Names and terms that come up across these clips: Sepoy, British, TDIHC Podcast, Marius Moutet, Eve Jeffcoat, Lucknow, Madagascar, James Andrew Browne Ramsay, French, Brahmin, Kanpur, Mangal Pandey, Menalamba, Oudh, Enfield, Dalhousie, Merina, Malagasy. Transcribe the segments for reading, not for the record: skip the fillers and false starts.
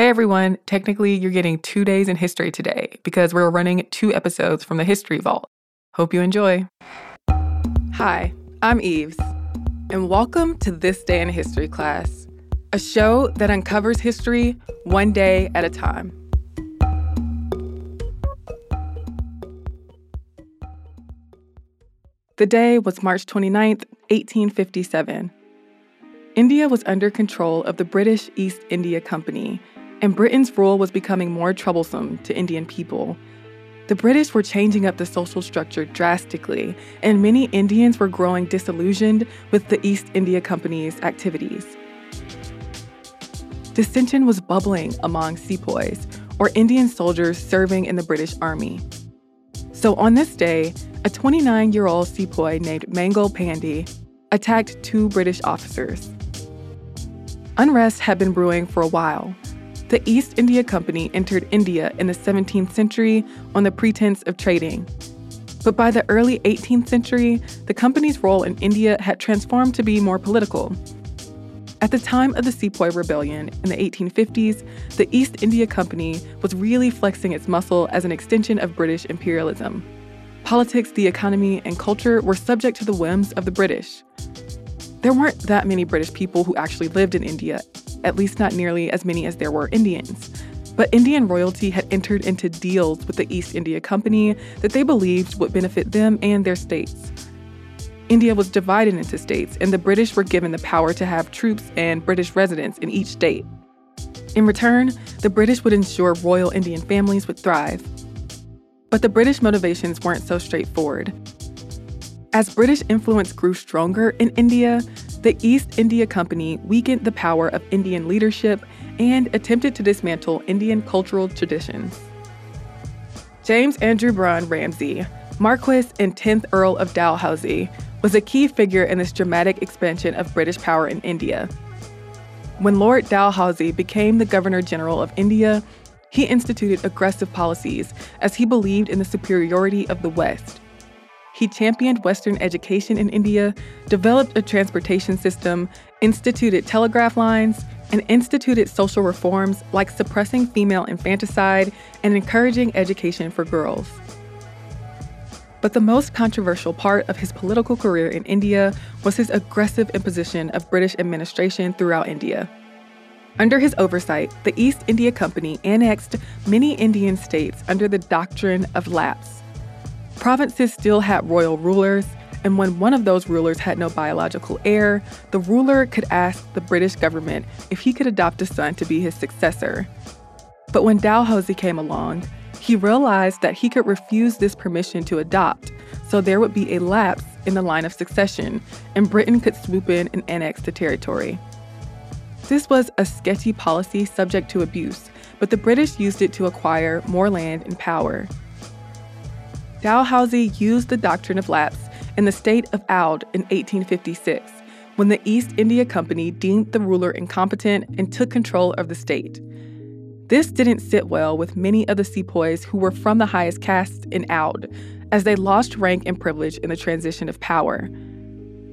Hey everyone, technically you're getting 2 days in history today because we're running 2 episodes from the History Vault. Hope you enjoy. Hi, I'm Eve, and welcome to This Day in History Class, a show that uncovers history one day at a time. The day was March 29th, 1857. India was under control of the British East India Company, and Britain's rule was becoming more troublesome to Indian people. The British were changing up the social structure drastically, and many Indians were growing disillusioned with the East India Company's activities. Dissension was bubbling among sepoys, or Indian soldiers serving in the British Army. So on this day, a 29-year-old sepoy named Mangal Pandey attacked 2 British officers. Unrest had been brewing for a while. The East India Company entered India in the 17th century on the pretense of trading. But by the early 18th century, the company's role in India had transformed to be more political. At the time of the Sepoy Rebellion in the 1850s, the East India Company was really flexing its muscle as an extension of British imperialism. Politics, the economy, and culture were subject to the whims of the British. There weren't that many British people who actually lived in India, at least not nearly as many as there were Indians. But Indian royalty had entered into deals with the East India Company that they believed would benefit them and their states. India was divided into states, and the British were given the power to have troops and British residents in each state. In return, the British would ensure royal Indian families would thrive. But the British motivations weren't so straightforward. As British influence grew stronger in India, the East India Company weakened the power of Indian leadership and attempted to dismantle Indian cultural traditions. James Andrew Browne Ramsay, Marquess and 10th Earl of Dalhousie, was a key figure in this dramatic expansion of British power in India. When Lord Dalhousie became the Governor General of India, he instituted aggressive policies as he believed in the superiority of the West. He championed Western education in India, developed a transportation system, instituted telegraph lines, and instituted social reforms like suppressing female infanticide and encouraging education for girls. But the most controversial part of his political career in India was his aggressive imposition of British administration throughout India. Under his oversight, the East India Company annexed many Indian states under the doctrine of lapse. Provinces still had royal rulers, and when one of those rulers had no biological heir, the ruler could ask the British government if he could adopt a son to be his successor. But when Dalhousie came along, he realized that he could refuse this permission to adopt, so there would be a lapse in the line of succession, and Britain could swoop in and annex the territory. This was a sketchy policy subject to abuse, but the British used it to acquire more land and power. Dalhousie used the doctrine of lapse in the state of Oudh in 1856, when the East India Company deemed the ruler incompetent and took control of the state. This didn't sit well with many of the sepoys who were from the highest castes in Oudh, as they lost rank and privilege in the transition of power.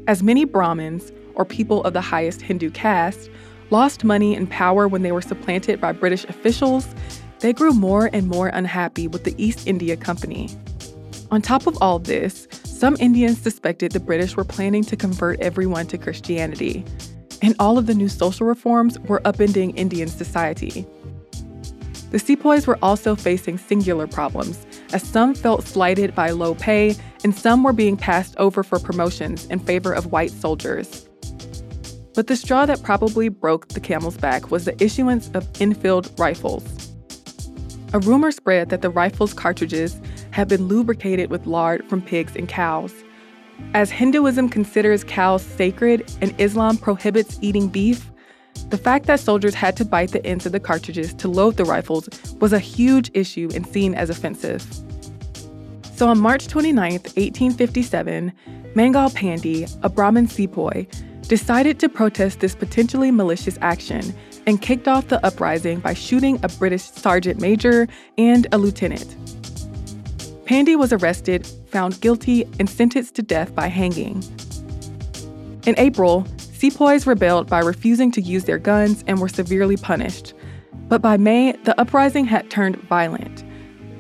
As many Brahmins, or people of the highest Hindu caste, lost money and power when they were supplanted by British officials, they grew more and more unhappy with the East India Company. On top of all this, some Indians suspected the British were planning to convert everyone to Christianity, and all of the new social reforms were upending Indian society. The sepoys were also facing singular problems, as some felt slighted by low pay and some were being passed over for promotions in favor of white soldiers. But the straw that probably broke the camel's back was the issuance of Enfield rifles. A rumor spread that the rifles' cartridges had been lubricated with lard from pigs and cows. As Hinduism considers cows sacred and Islam prohibits eating beef, the fact that soldiers had to bite the ends of the cartridges to load the rifles was a huge issue and seen as offensive. So on March 29, 1857, Mangal Pandey, a Brahmin sepoy, decided to protest this potentially malicious action and kicked off the uprising by shooting a British sergeant major and a lieutenant. Pandey was arrested, found guilty, and sentenced to death by hanging. In April, sepoys rebelled by refusing to use their guns and were severely punished. But by May, the uprising had turned violent.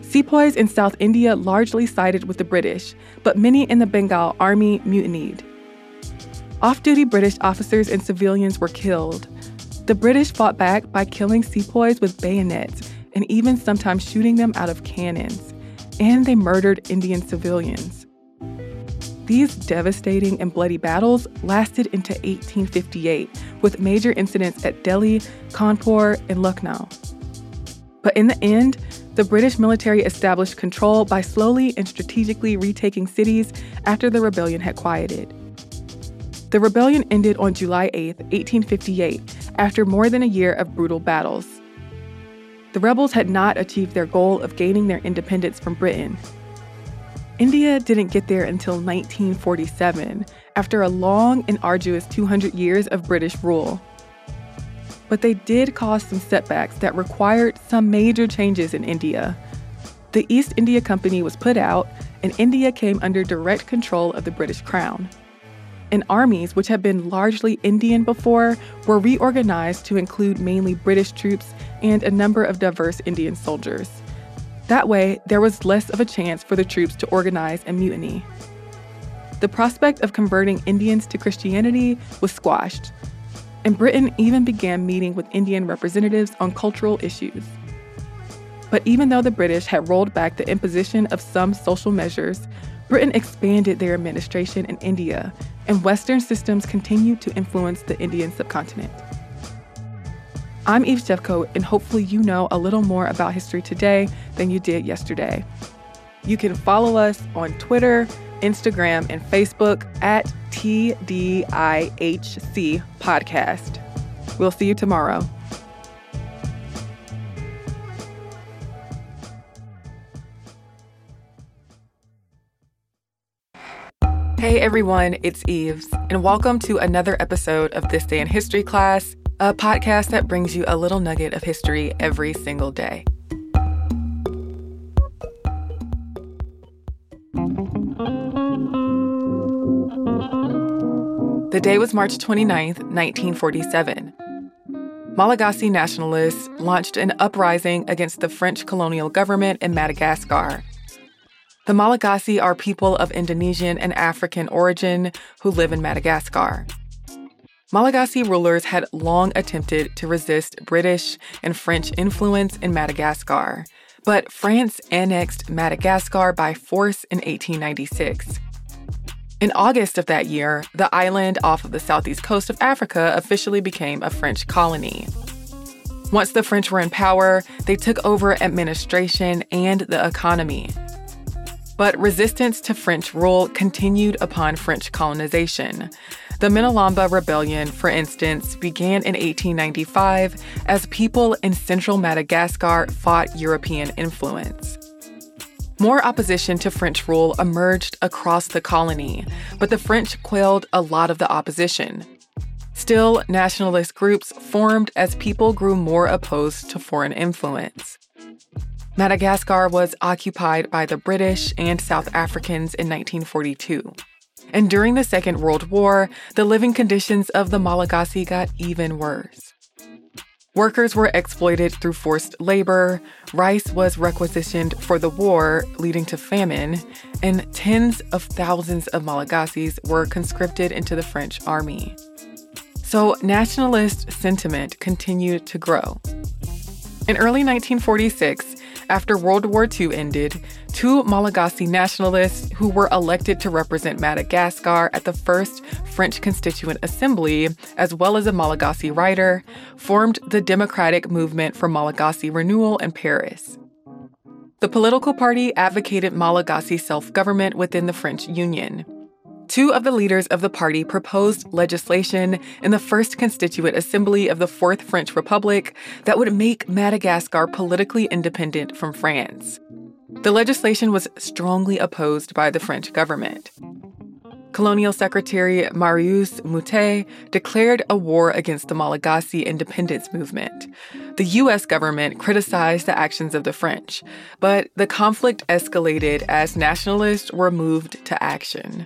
Sepoys in South India largely sided with the British, but many in the Bengal army mutinied. Off-duty British officers and civilians were killed. The British fought back by killing sepoys with bayonets and even sometimes shooting them out of cannons. And they murdered Indian civilians. These devastating and bloody battles lasted into 1858, with major incidents at Delhi, Kanpur, and Lucknow. But in the end, the British military established control by slowly and strategically retaking cities after the rebellion had quieted. The rebellion ended on July 8, 1858, after more than a year of brutal battles. The rebels had not achieved their goal of gaining their independence from Britain. India didn't get there until 1947, after a long and arduous 200 years of British rule. But they did cause some setbacks that required some major changes in India. The East India Company was put out, and India came under direct control of the British Crown. And armies, which had been largely Indian before, were reorganized to include mainly British troops and a number of diverse Indian soldiers. That way, there was less of a chance for the troops to organize and mutiny. The prospect of converting Indians to Christianity was squashed, and Britain even began meeting with Indian representatives on cultural issues. But even though the British had rolled back the imposition of some social measures, Britain expanded their administration in India, and Western systems continued to influence the Indian subcontinent. I'm Eve Jeffcoat, and hopefully you know a little more about history today than you did yesterday. You can follow us on Twitter, Instagram, and Facebook at TDIHC Podcast. We'll see you tomorrow. Hey everyone, it's Eves, and welcome to another episode of This Day in History Class, a podcast that brings you a little nugget of history every single day. The day was March 29, 1947. Malagasy nationalists launched an uprising against the French colonial government in Madagascar. The Malagasy are people of Indonesian and African origin who live in Madagascar. Malagasy rulers had long attempted to resist British and French influence in Madagascar, but France annexed Madagascar by force in 1896. In August of that year, the island off of the southeast coast of Africa officially became a French colony. Once the French were in power, they took over administration and the economy. But resistance to French rule continued upon French colonization. The Menalamba Rebellion, for instance, began in 1895 as people in central Madagascar fought European influence. More opposition to French rule emerged across the colony, but the French quelled a lot of the opposition. Still, nationalist groups formed as people grew more opposed to foreign influence. Madagascar was occupied by the British and South Africans in 1942. And during the Second World War, the living conditions of the Malagasy got even worse. Workers were exploited through forced labor, rice was requisitioned for the war, leading to famine, and tens of thousands of Malagasys were conscripted into the French army. So nationalist sentiment continued to grow. In early 1946, after World War II ended, two Malagasy nationalists who were elected to represent Madagascar at the first French Constituent Assembly, as well as a Malagasy writer, formed the Democratic Movement for Malagasy Renewal in Paris. The political party advocated Malagasy self-government within the French Union. Two of the leaders of the party proposed legislation in the First Constituent Assembly of the Fourth French Republic that would make Madagascar politically independent from France. The legislation was strongly opposed by the French government. Colonial Secretary Marius Moutet declared a war against the Malagasy independence movement. The U.S. government criticized the actions of the French, but the conflict escalated as nationalists were moved to action.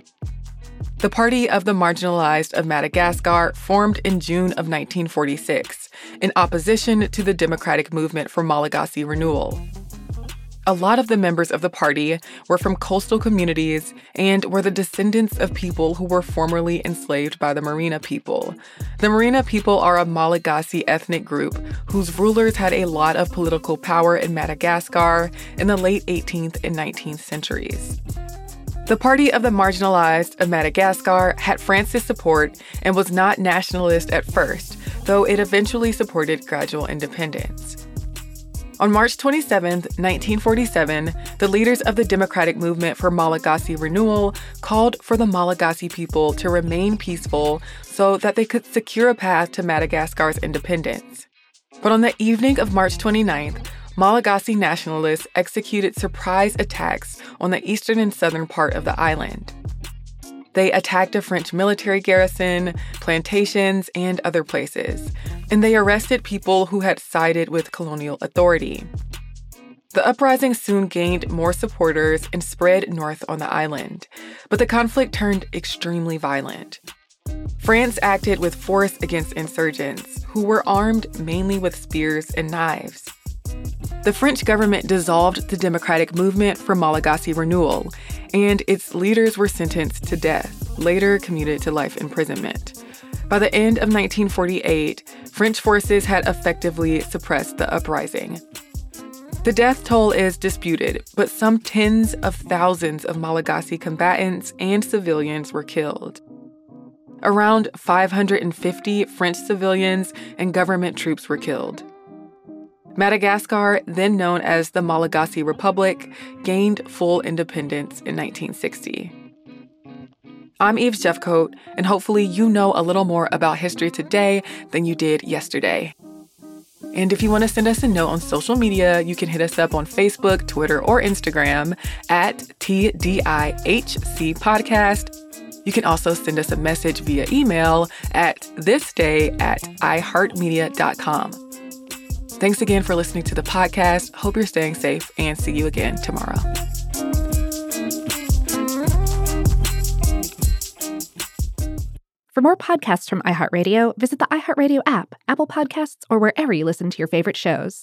The Party of the Marginalized of Madagascar formed in June of 1946, in opposition to the democratic movement for Malagasy renewal. A lot of the members of the party were from coastal communities and were the descendants of people who were formerly enslaved by the Merina people. The Merina people are a Malagasy ethnic group whose rulers had a lot of political power in Madagascar in the late 18th and 19th centuries. The Party of the Marginalized of Madagascar had France's support and was not nationalist at first, though it eventually supported gradual independence. On March 27, 1947, the leaders of the democratic movement for Malagasy renewal called for the Malagasy people to remain peaceful so that they could secure a path to Madagascar's independence. But on the evening of March 29th, Malagasy nationalists executed surprise attacks on the eastern and southern part of the island. They attacked a French military garrison, plantations, and other places, and they arrested people who had sided with colonial authority. The uprising soon gained more supporters and spread north on the island, but the conflict turned extremely violent. France acted with force against insurgents, who were armed mainly with spears and knives. The French government dissolved the democratic movement for Malagasy renewal, and its leaders were sentenced to death, later commuted to life imprisonment. By the end of 1948, French forces had effectively suppressed the uprising. The death toll is disputed, but some tens of thousands of Malagasy combatants and civilians were killed. Around 550 French civilians and government troops were killed. Madagascar, then known as the Malagasy Republic, gained full independence in 1960. I'm Eve Jeffcoat, and hopefully you know a little more about history today than you did yesterday. And if you want to send us a note on social media, you can hit us up on Facebook, Twitter, or Instagram at TDIHC Podcast. You can also send us a message via email at thisday@iheartmedia.com. Thanks again for listening to the podcast. Hope you're staying safe, and see you again tomorrow. For more podcasts from iHeartRadio, visit the iHeartRadio app, Apple Podcasts, or wherever you listen to your favorite shows.